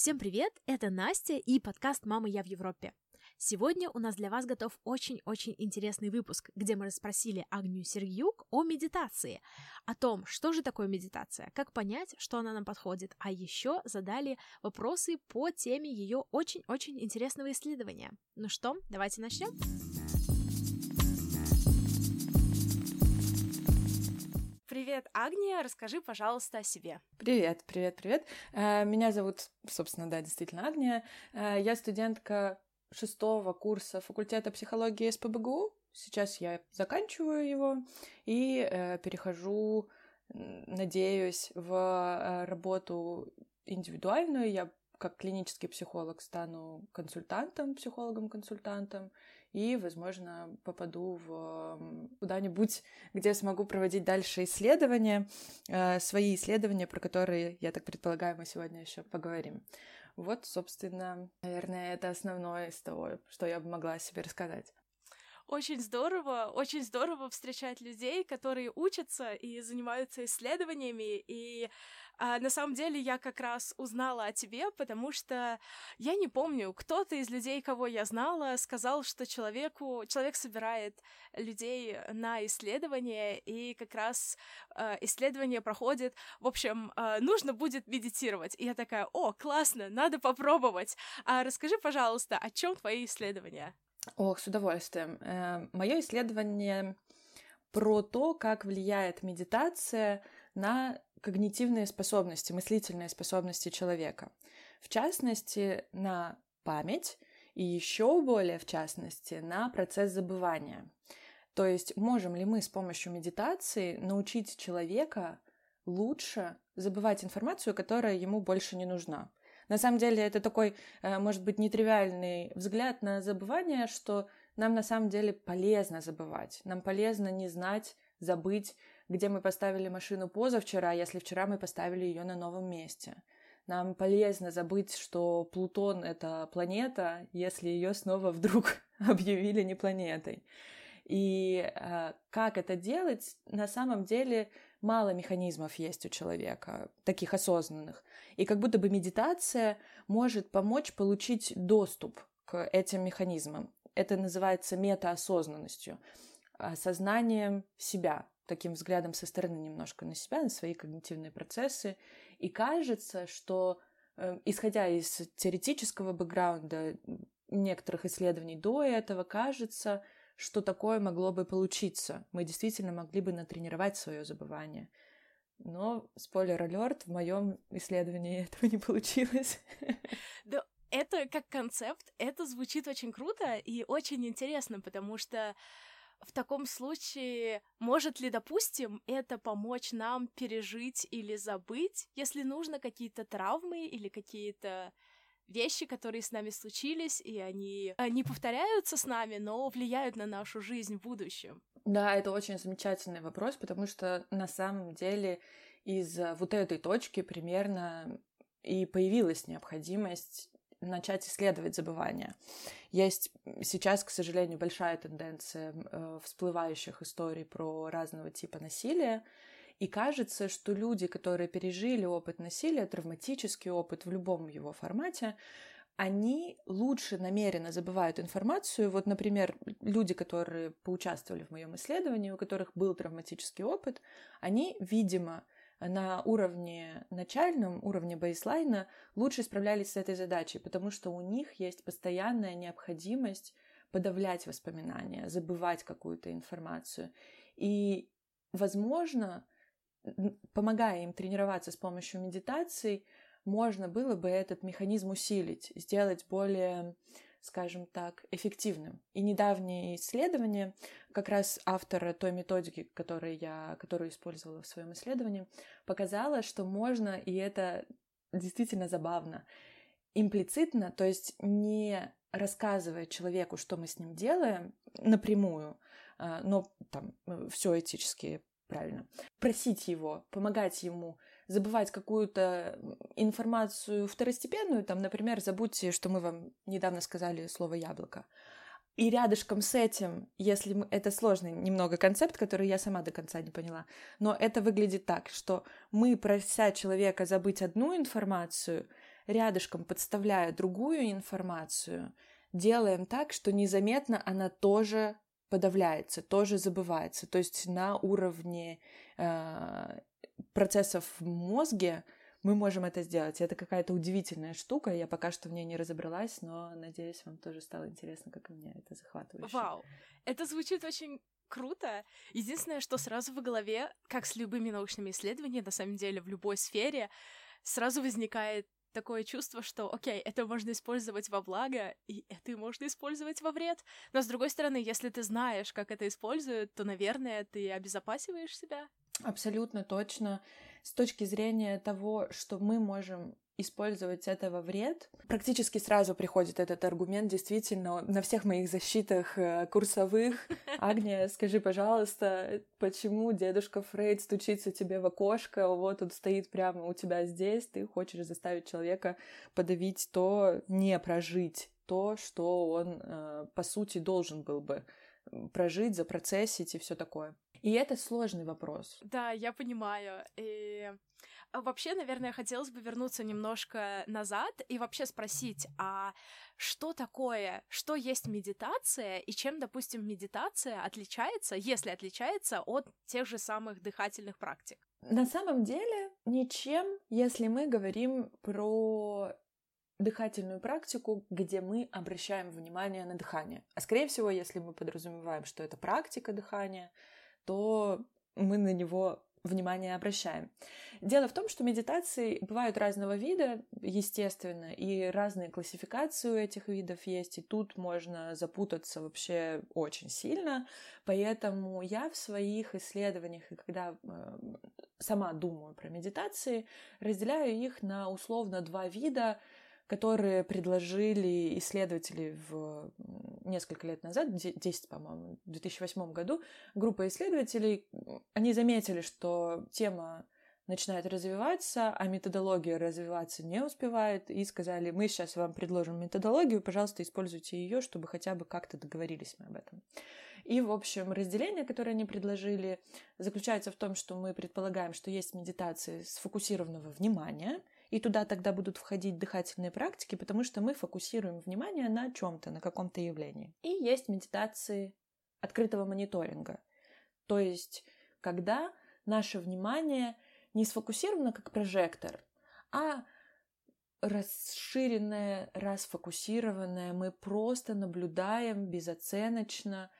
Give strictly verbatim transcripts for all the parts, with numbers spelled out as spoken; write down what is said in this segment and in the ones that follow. Всем привет, это Настя и подкаст «Мама, я в Европе». Сегодня у нас для вас готов очень-очень интересный выпуск, где мы расспросили Агнию Сергеюк о медитации, о том, что же такое медитация, как понять, что она нам подходит, а еще задали вопросы по теме ее очень-очень интересного исследования. Ну что, давайте начнем. Привет, Агния, расскажи, пожалуйста, о себе. Привет, привет, привет. Меня зовут, собственно, да, действительно Агния. Я студентка шестого курса факультета психологии эс пэ бэ гэ у. Сейчас я заканчиваю его и перехожу, надеюсь, в работу индивидуальную. Я как клинический психолог стану консультантом, психологом-консультантом, и, возможно, попаду в куда-нибудь, где смогу проводить дальше исследования, свои исследования, про которые, я так предполагаю, мы сегодня еще поговорим. Вот, собственно, наверное, это основное из того, что я бы могла о себе рассказать. Очень здорово, очень здорово встречать людей, которые учатся и занимаются исследованиями, и а, на самом деле я как раз узнала о тебе, потому что я не помню, кто-то из людей, кого я знала, сказал, что человеку, человек собирает людей на исследования, и как раз а, исследование проходит, в общем, а, нужно будет медитировать, и я такая: о, классно, надо попробовать. А расскажи, пожалуйста, о чем твои исследования? Ох, с удовольствием. Мое исследование про то, как влияет медитация на когнитивные способности, мыслительные способности человека. В частности, на память и еще более, в частности, на процесс забывания. То есть, можем ли мы с помощью медитации научить человека лучше забывать информацию, которая ему больше не нужна? На самом деле это такой, может быть, нетривиальный взгляд на забывание, что нам на самом деле полезно забывать. Нам полезно не знать, забыть, где мы поставили машину позавчера, если вчера мы поставили ее на новом месте. Нам полезно забыть, что Плутон — это планета, если ее снова вдруг объявили не планетой. И как это делать, на самом деле... Мало механизмов есть у человека, таких осознанных. И как будто бы медитация может помочь получить доступ к этим механизмам. Это называется метаосознанностью, осознанием себя, таким взглядом со стороны немножко на себя, на свои когнитивные процессы. И кажется, что, исходя из теоретического бэкграунда некоторых исследований до этого, кажется... что такое могло бы получиться. Мы действительно могли бы натренировать свое забывание. Но, спойлер-алерт, в моем исследовании этого не получилось. Да, это как концепт, это звучит очень круто и очень интересно, потому что в таком случае, может ли, допустим, это помочь нам пережить или забыть, если нужно, какие-то травмы или какие-то... вещи, которые с нами случились, и они не повторяются с нами, но влияют на нашу жизнь в будущем? Да, это очень замечательный вопрос, потому что на самом деле из вот этой точки примерно и появилась необходимость начать исследовать забывание. Есть сейчас, к сожалению, большая тенденция всплывающих историй про разного типа насилия, и кажется, что люди, которые пережили опыт насилия, травматический опыт в любом его формате, они лучше намеренно забывают информацию. Вот, например, люди, которые поучаствовали в моем исследовании, у которых был травматический опыт, они, видимо, на уровне начальном, уровне бейслайна, лучше справлялись с этой задачей, потому что у них есть постоянная необходимость подавлять воспоминания, забывать какую-то информацию. И, возможно... помогая им тренироваться с помощью медитации, можно было бы этот механизм усилить, сделать более, скажем так, эффективным. И недавние исследования, как раз автора той методики, которую я, которую использовала в своем исследовании, показало, что можно, и это действительно забавно, имплицитно, то есть не рассказывая человеку, что мы с ним делаем, напрямую, но там все этические правильно, просить его, помогать ему забывать какую-то информацию второстепенную, там, например, забудьте, что мы вам недавно сказали слово «яблоко». И рядышком с этим, если мы... это сложный немного концепт, который я сама до конца не поняла, но это выглядит так, что мы, прося человека забыть одну информацию, рядышком подставляя другую информацию, делаем так, что незаметно она тоже подавляется, тоже забывается. То есть на уровне э, процессов в мозге мы можем это сделать. Это какая-то удивительная штука, я пока что в ней не разобралась, но, надеюсь, вам тоже стало интересно, как у меня это захватывающе. Вау! Это звучит очень круто. Единственное, что сразу в голове, как с любыми научными исследованиями, на самом деле в любой сфере, сразу возникает такое чувство, что, окей, это можно использовать во благо, и это можно использовать во вред. Но, с другой стороны, если ты знаешь, как это используют, то, наверное, ты обезопасиваешь себя. Абсолютно точно. С точки зрения того, что мы можем использовать это во вред, практически сразу приходит этот аргумент, действительно, на всех моих защитах курсовых. Агния, скажи, пожалуйста, почему дедушка Фрейд стучится тебе в окошко, вот он стоит прямо у тебя здесь, ты хочешь заставить человека подавить то, не прожить то, что он, по сути, должен был бы прожить, запроцессить и все такое. И это сложный вопрос. Да, я понимаю. И вообще, наверное, хотелось бы вернуться немножко назад и вообще спросить, а что такое, что есть медитация и чем, допустим, медитация отличается, если отличается, от тех же самых дыхательных практик? На самом деле ничем, если мы говорим про дыхательную практику, где мы обращаем внимание на дыхание. А скорее всего, если мы подразумеваем, что это практика дыхания, то мы на него внимание обращаем. Дело в том, что медитации бывают разного вида, естественно, и разные классификации у этих видов есть, и тут можно запутаться вообще очень сильно, поэтому я в своих исследованиях, и когда сама думаю про медитации, разделяю их на условно два вида, которые предложили исследователи в несколько лет назад, десять, по-моему, в две тысячи восьмом году, группа исследователей, они заметили, что тема начинает развиваться, а методология развиваться не успевает, и сказали, мы сейчас вам предложим методологию, пожалуйста, используйте ее, чтобы хотя бы как-то договорились мы об этом. И, в общем, разделение, которое они предложили, заключается в том, что мы предполагаем, что есть медитации сфокусированного внимания, и туда тогда будут входить дыхательные практики, потому что мы фокусируем внимание на чем-то, на каком-то явлении. И есть медитации открытого мониторинга. То есть, когда наше внимание не сфокусировано как прожектор, а расширенное, расфокусированное, мы просто наблюдаем безоценочно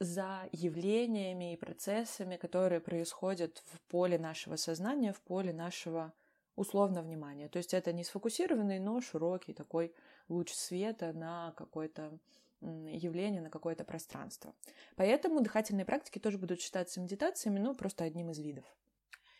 за явлениями и процессами, которые происходят в поле нашего сознания, в поле нашего условно внимание. То есть это не сфокусированный, но широкий такой луч света на какое-то явление, на какое-то пространство. Поэтому дыхательные практики тоже будут считаться медитациями, но просто одним из видов.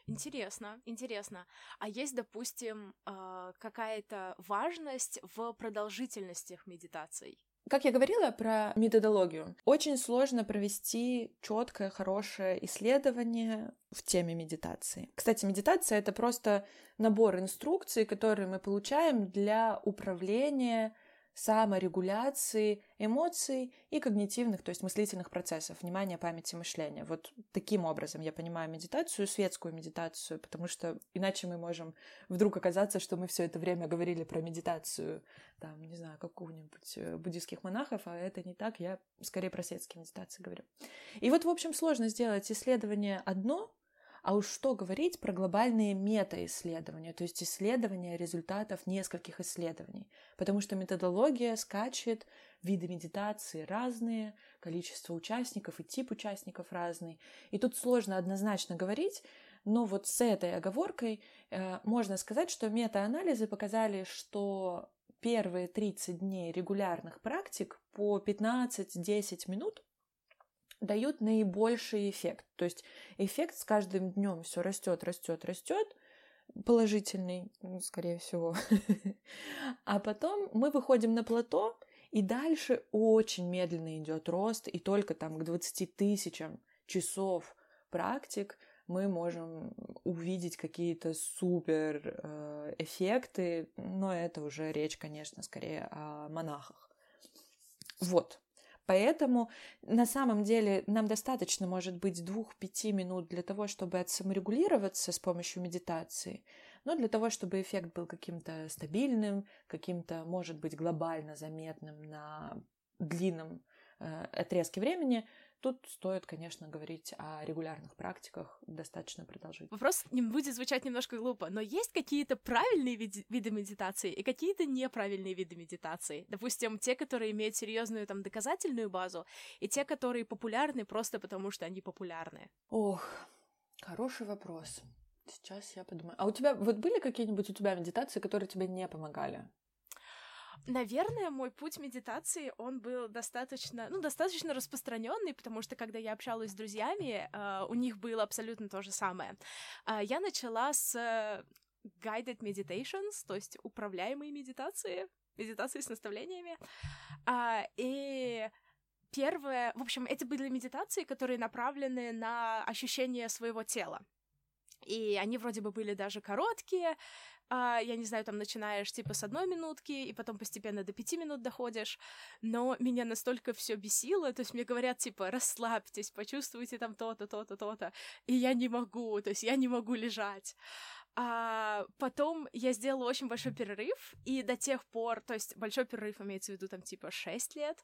Интересно, интересно. А есть, допустим, какая-то важность в продолжительностях медитаций? Как я говорила про методологию, очень сложно провести четкое, хорошее исследование в теме медитации. Кстати, медитация — это просто набор инструкций, которые мы получаем для управления саморегуляции эмоций и когнитивных, то есть мыслительных процессов, внимания, памяти, мышления. Вот таким образом я понимаю медитацию, светскую медитацию, потому что иначе мы можем вдруг оказаться, что мы все это время говорили про медитацию, там, не знаю, какого-нибудь буддийских монахов, а это не так, я скорее про светские медитации говорю. И вот, в общем, сложно сделать исследование одно, а уж что говорить про глобальные мета-исследования, то есть исследования результатов нескольких исследований, потому что методология скачет, виды медитации разные, количество участников и тип участников разный, и тут сложно однозначно говорить, но вот с этой оговоркой э, можно сказать, что мета-анализы показали, что первые тридцать дней регулярных практик по пятнадцать-десять минут дают наибольший эффект. То есть эффект с каждым днем все растет, растет, растет, положительный, скорее всего. А потом мы выходим на плато, и дальше очень медленно идет рост, и только там к двадцати тысячам часов практик мы можем увидеть какие-то супер эффекты, но это уже речь, конечно, скорее о монахах. Вот. Поэтому на самом деле нам достаточно, может быть, двух-пяти минут для того, чтобы отсаморегулироваться с помощью медитации, Но для того, чтобы эффект был каким-то стабильным, каким-то, может быть, глобально заметным на длинном э, отрезке времени, тут стоит, конечно, говорить о регулярных практиках достаточно продолжительно. Вопрос будет звучать немножко глупо, но есть какие-то правильные види- виды медитации и какие-то неправильные виды медитации? Допустим, те, которые имеют серьезную там доказательную базу, и те, которые популярны просто потому, что они популярны. Ох, хороший вопрос. Сейчас я подумаю. А у тебя вот были какие-нибудь у тебя медитации, которые тебе не помогали? Наверное, мой путь медитации, он был достаточно, ну, достаточно распространенный, потому что, когда я общалась с друзьями, э, у них было абсолютно то же самое. Э, я начала с э, guided meditations, то есть управляемые медитации, медитации с наставлениями, э, и... Первое, в общем, это были медитации, которые направлены на ощущение своего тела. И они вроде бы были даже короткие, я не знаю, там начинаешь типа с одной минутки, и потом постепенно до пяти минут доходишь, но меня настолько все бесило, то есть мне говорят типа расслабьтесь, почувствуйте там то-то, то-то, то-то, и я не могу, то есть я не могу лежать. А потом я сделала очень большой перерыв, и до тех пор, то есть большой перерыв имеется в виду там типа шесть лет,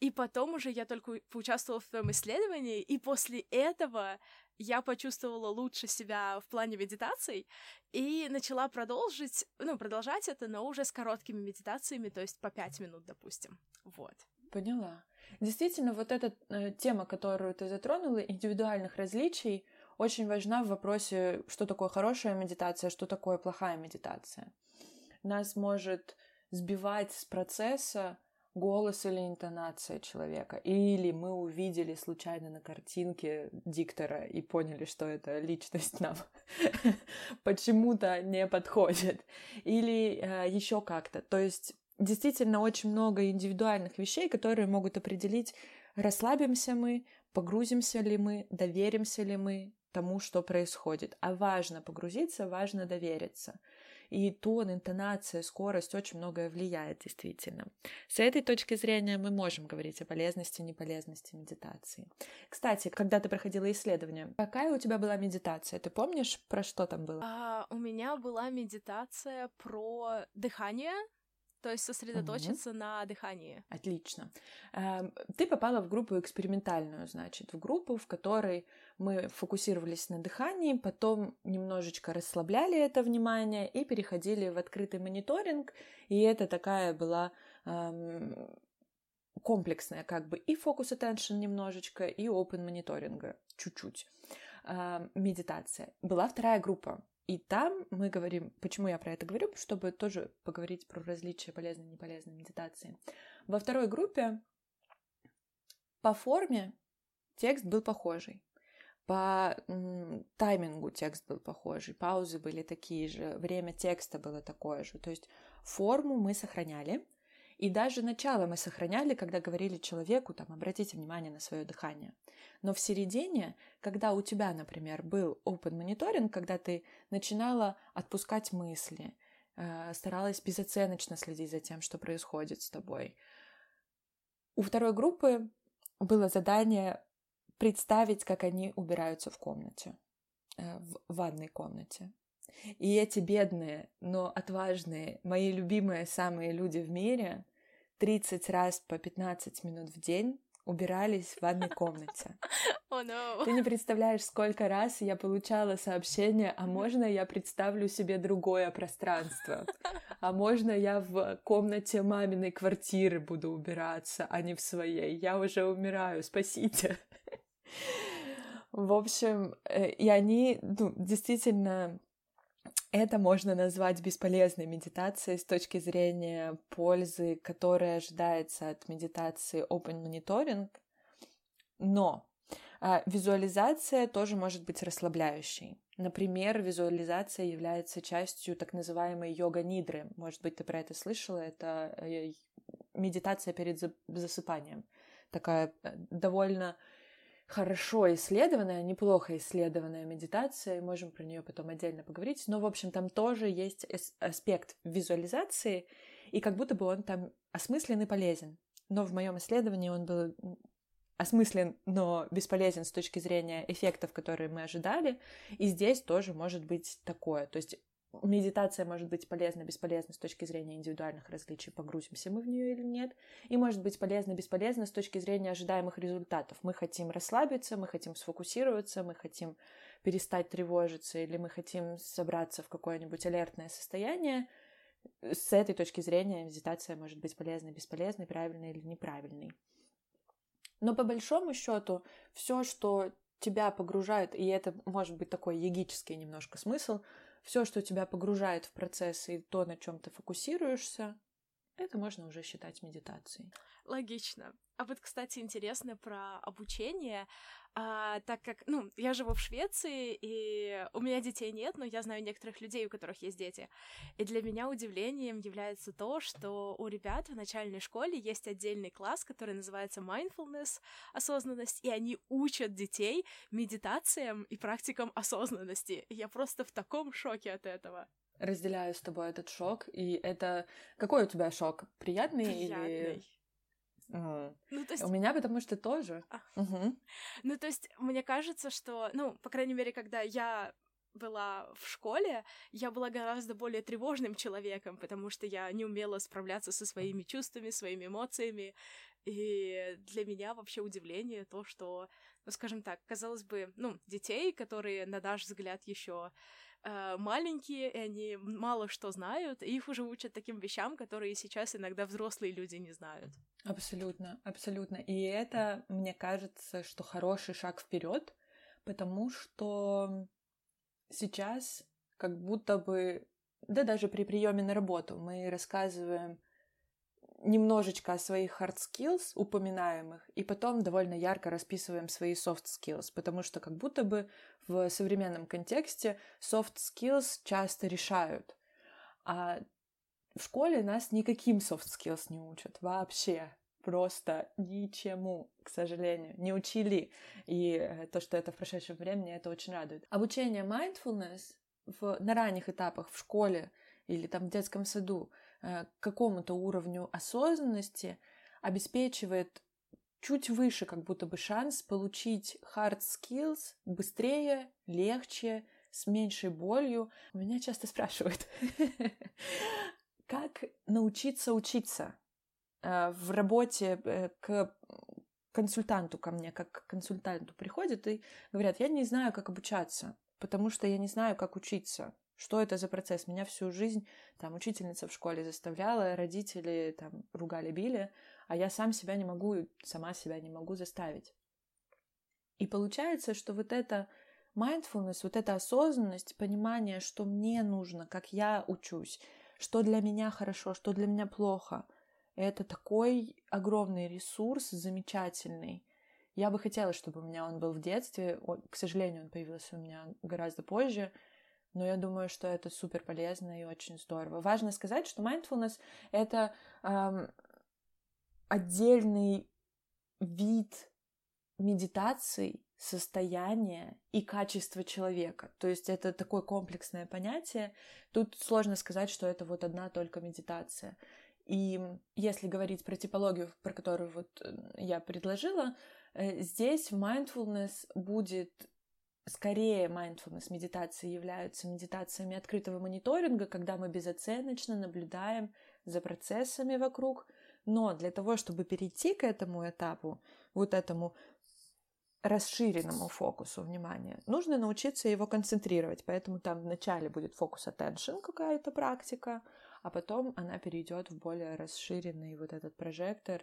и потом уже я только поучаствовала в твоем исследовании, и после этого я почувствовала лучше себя в плане медитаций и начала продолжить, ну, продолжать это, но уже с короткими медитациями, то есть по пять минут, допустим, вот. Поняла. Действительно, вот эта э, тема, которую ты затронула, индивидуальных различий, очень важна в вопросе, что такое хорошая медитация, что такое плохая медитация. Нас может сбивать с процесса голос или интонация человека. Или мы увидели случайно на картинке диктора и поняли, что эта личность нам почему-то не подходит. Или э, еще как-то. То есть действительно очень много индивидуальных вещей, которые могут определить, расслабимся мы, погрузимся ли мы, доверимся ли мы тому, что происходит. А важно погрузиться, важно довериться. И тон, интонация, скорость очень многое влияет, действительно. С этой точки зрения мы можем говорить о полезности, неполезности медитации. Кстати, когда ты проходила исследование, какая у тебя была медитация? Ты помнишь, про что там было? А, у меня была медитация про дыхание. То есть сосредоточиться угу. на дыхании. Отлично. Ты попала в группу экспериментальную, значит, в группу, в которой мы фокусировались на дыхании, потом немножечко расслабляли это внимание и переходили в открытый мониторинг, и это такая была эм, комплексная как бы и focus attention немножечко, и open мониторинга чуть-чуть эм, медитация. Была вторая группа. И там мы говорим, почему я про это говорю, чтобы тоже поговорить про различия полезной и неполезной медитации. Во второй группе по форме текст был похожий, по м, таймингу текст был похожий, паузы были такие же, время текста было такое же. То есть форму мы сохраняли, и даже начало мы сохраняли, когда говорили человеку, там, обратите внимание на свое дыхание. Но в середине, когда у тебя, например, был open monitoring, когда ты начинала отпускать мысли, старалась безоценочно следить за тем, что происходит с тобой. У второй группы было задание представить, как они убираются в комнате, в ванной комнате. И эти бедные, но отважные, мои любимые самые люди в мире тридцать раз по пятнадцать минут в день убирались в ванной комнате. Oh, no. Ты не представляешь, сколько раз я получала сообщение, а можно я представлю себе другое пространство? А можно я в комнате маминой квартиры буду убираться, а не в своей? Я уже умираю, спасите. В общем, и они ну, действительно... Это можно назвать бесполезной медитацией с точки зрения пользы, которая ожидается от медитации open monitoring, но э, визуализация тоже может быть расслабляющей. Например, визуализация является частью так называемой йога-нидры. Может быть, ты про это слышала, это э, медитация перед засыпанием. Такая довольно... хорошо исследованная, неплохо исследованная медитация, и можем про нее потом отдельно поговорить, но, в общем, там тоже есть аспект визуализации, и как будто бы он там осмыслен и полезен. Но в моем исследовании он был осмыслен, но бесполезен с точки зрения эффектов, которые мы ожидали, и здесь тоже может быть такое. То есть медитация может быть полезна, бесполезна с точки зрения индивидуальных различий, погрузимся мы в нее или нет, и может быть полезна, бесполезна с точки зрения ожидаемых результатов. Мы хотим расслабиться, мы хотим сфокусироваться, мы хотим перестать тревожиться, или мы хотим собраться в какое-нибудь алертное состояние. С этой точки зрения медитация может быть полезной, бесполезной, правильной или неправильной. Но по большому счету все, что тебя погружает, и это может быть такой йогический немножко смысл, все, что тебя погружает в процесс и то, на чем ты фокусируешься, это можно уже считать медитацией. Логично. А вот, кстати, интересно про обучение, а, так как, ну, я живу в Швеции, и у меня детей нет, но я знаю некоторых людей, у которых есть дети. И для меня удивлением является то, что у ребят в начальной школе есть отдельный класс, который называется mindfulness, осознанность, и они учат детей медитациям и практикам осознанности. И я просто в таком шоке от этого. Разделяю с тобой этот шок, и это... Какой у тебя шок? Приятный, Приятный. или... Mm. Ну, то есть... У меня, потому что тоже. А. Угу. Ну, то есть, мне кажется, что, ну, по крайней мере, когда я была в школе, я была гораздо более тревожным человеком, потому что я не умела справляться со своими чувствами, своими эмоциями, и для меня вообще удивление то, что, ну, скажем так, казалось бы, ну, детей, которые, на наш взгляд, еще маленькие, и они мало что знают, и их уже учат таким вещам, которые сейчас иногда взрослые люди не знают. Абсолютно, абсолютно. И это, мне кажется, что хороший шаг вперед, потому что сейчас как будто бы, да даже при приеме на работу мы рассказываем немножечко о своих hard skills, упоминаемых, и потом довольно ярко расписываем свои soft skills, потому что как будто бы в современном контексте soft skills часто решают. А в школе нас никаким soft skills не учат вообще, просто ничему, к сожалению, не учили. И то, что это в прошедшем времени, это очень радует. Обучение mindfulness в, на ранних этапах в школе или там в детском саду к какому-то уровню осознанности обеспечивает чуть выше как будто бы шанс получить hard skills быстрее, легче, с меньшей болью. Меня часто спрашивают, как научиться учиться в работе к консультанту ко мне, как к консультанту приходят и говорят, я не знаю, как обучаться, потому что я не знаю, как учиться. Что это за процесс? Меня всю жизнь там учительница в школе заставляла, родители там ругали, били, а я сам себя не могу, сама себя не могу заставить. И получается, что вот это mindfulness, вот эта осознанность, понимание, что мне нужно, как я учусь, что для меня хорошо, что для меня плохо, это такой огромный ресурс, замечательный. Я бы хотела, чтобы у меня он был в детстве, он, к сожалению, он появился у меня гораздо позже, но я думаю, что это супер полезно и очень здорово. Важно сказать, что mindfulness — это эм, отдельный вид медитаций, состояния и качества человека. То есть это такое комплексное понятие. Тут сложно сказать, что это вот одна только медитация. И если говорить про типологию, про которую вот я предложила, э, здесь mindfulness будет... Скорее, mindfulness-медитации являются медитациями открытого мониторинга, когда мы безоценочно наблюдаем за процессами вокруг. Но для того, чтобы перейти к этому этапу, вот этому расширенному фокусу внимания, нужно научиться его концентрировать. Поэтому там вначале будет фокус attention, какая-то практика, а потом она перейдет в более расширенный вот этот прожектор,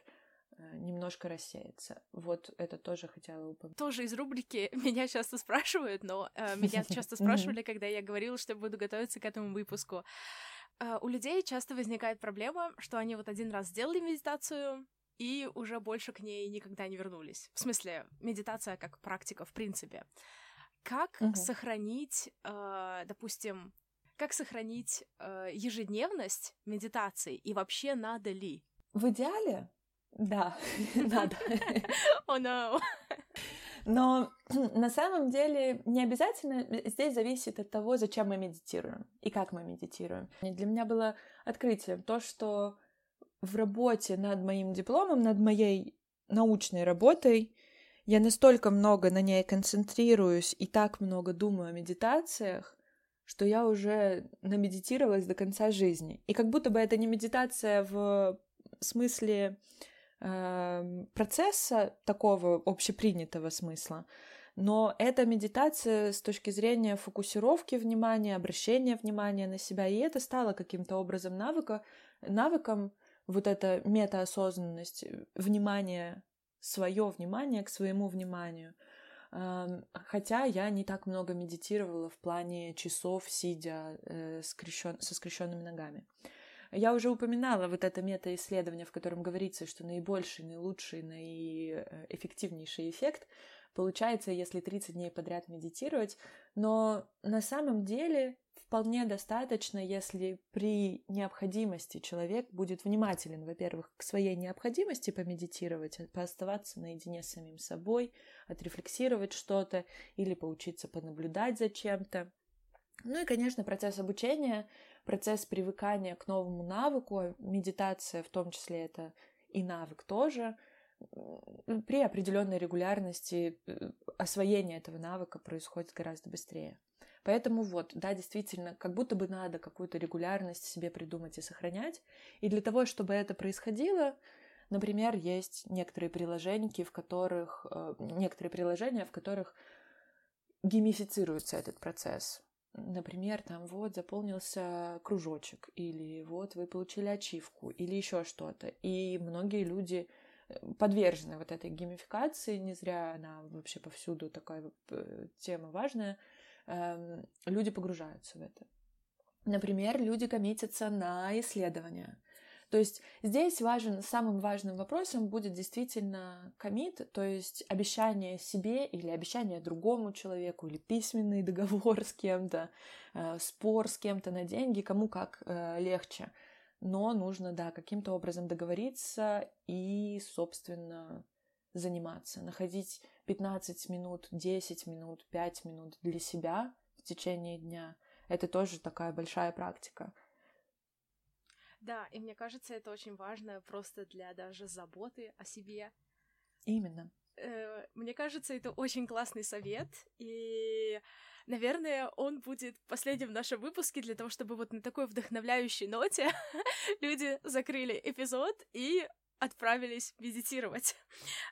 немножко рассеется. Вот это тоже хотела упомянуть. Тоже из рубрики меня часто спрашивают, но э, меня часто спрашивали, когда я говорила, что буду готовиться к этому выпуску. Э, у людей часто возникает проблема, что они вот один раз сделали медитацию и уже больше к ней никогда не вернулись. В смысле, медитация как практика в принципе. Как uh-huh. сохранить, э, допустим, как сохранить э, ежедневность медитации и вообще надо ли? В идеале да, надо. Oh no. Но на самом деле не обязательно. Здесь зависит от того, зачем мы медитируем и как мы медитируем. Для меня было открытием то, что в работе над моим дипломом, над моей научной работой, я настолько много на ней концентрируюсь и так много думаю о медитациях, что я уже намедитировалась до конца жизни. И как будто бы это не медитация в смысле э, процесса такого общепринятого смысла, но это медитация с точки зрения фокусировки внимания, обращения внимания на себя. И это стало каким-то образом навыка, навыком, вот эта метаосознанность, внимание, свое внимание к своему вниманию. Хотя я не так много медитировала в плане часов, сидя скрещен... со скрещенными ногами. Я уже упоминала вот это мета-исследование, в котором говорится, что наибольший, наилучший, наэффективнейший эффект получается, если тридцать дней подряд медитировать. Но на самом деле вполне достаточно, если при необходимости человек будет внимателен, во-первых, к своей необходимости помедитировать, пооставаться наедине с самим собой, отрефлексировать что-то или поучиться понаблюдать за чем-то. Ну и, конечно, процесс обучения, процесс привыкания к новому навыку, медитация в том числе это и навык тоже, при определенной регулярности освоение этого навыка происходит гораздо быстрее. Поэтому вот, да, действительно, как будто бы надо какую-то регулярность себе придумать и сохранять. И для того, чтобы это происходило, например, есть некоторые приложеньки, в которых, некоторые приложения, в которых геймифицируется этот процесс. Например, там вот заполнился кружочек, или вот вы получили ачивку, или еще что-то. И многие люди подвержены вот этой геймификации, не зря она вообще повсюду такая тема важная. Люди погружаются в это. Например, люди коммитятся на исследования. То есть здесь важен, самым важным вопросом будет действительно коммит, то есть обещание себе или обещание другому человеку, или письменный договор с кем-то, спор с кем-то на деньги, кому как легче. Но нужно, да, каким-то образом договориться и, собственно, заниматься, находить пятнадцать минут, десять минут, пять минут для себя в течение дня. Это тоже такая большая практика. Да, и мне кажется, это очень важно просто для даже заботы о себе. Именно. Мне кажется, это очень классный совет, и, наверное, он будет последним в нашем выпуске для того, чтобы вот на такой вдохновляющей ноте люди закрыли эпизод и отправились медитировать.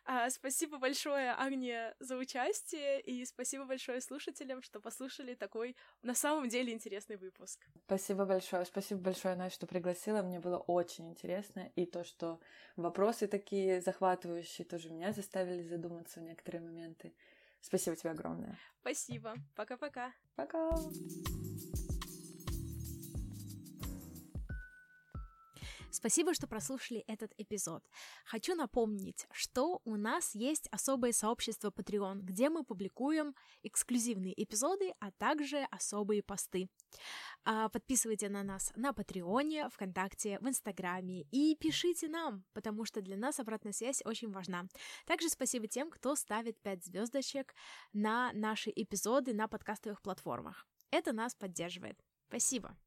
А, спасибо большое, Агния, за участие, и спасибо большое слушателям, что послушали такой, на самом деле, интересный выпуск. Спасибо большое, спасибо большое, Настя, что пригласила, мне было очень интересно, и то, что вопросы такие захватывающие тоже меня заставили задуматься в некоторые моменты. Спасибо тебе огромное. Спасибо, пока-пока. Пока. Спасибо, что прослушали этот эпизод. Хочу напомнить, что у нас есть особое сообщество Патреон, где мы публикуем эксклюзивные эпизоды, а также особые посты. Подписывайтесь на нас на Патреоне, ВКонтакте, в Инстаграме и пишите нам, потому что для нас обратная связь очень важна. Также спасибо тем, кто ставит пять звездочек на наши эпизоды на подкастовых платформах. Это нас поддерживает. Спасибо!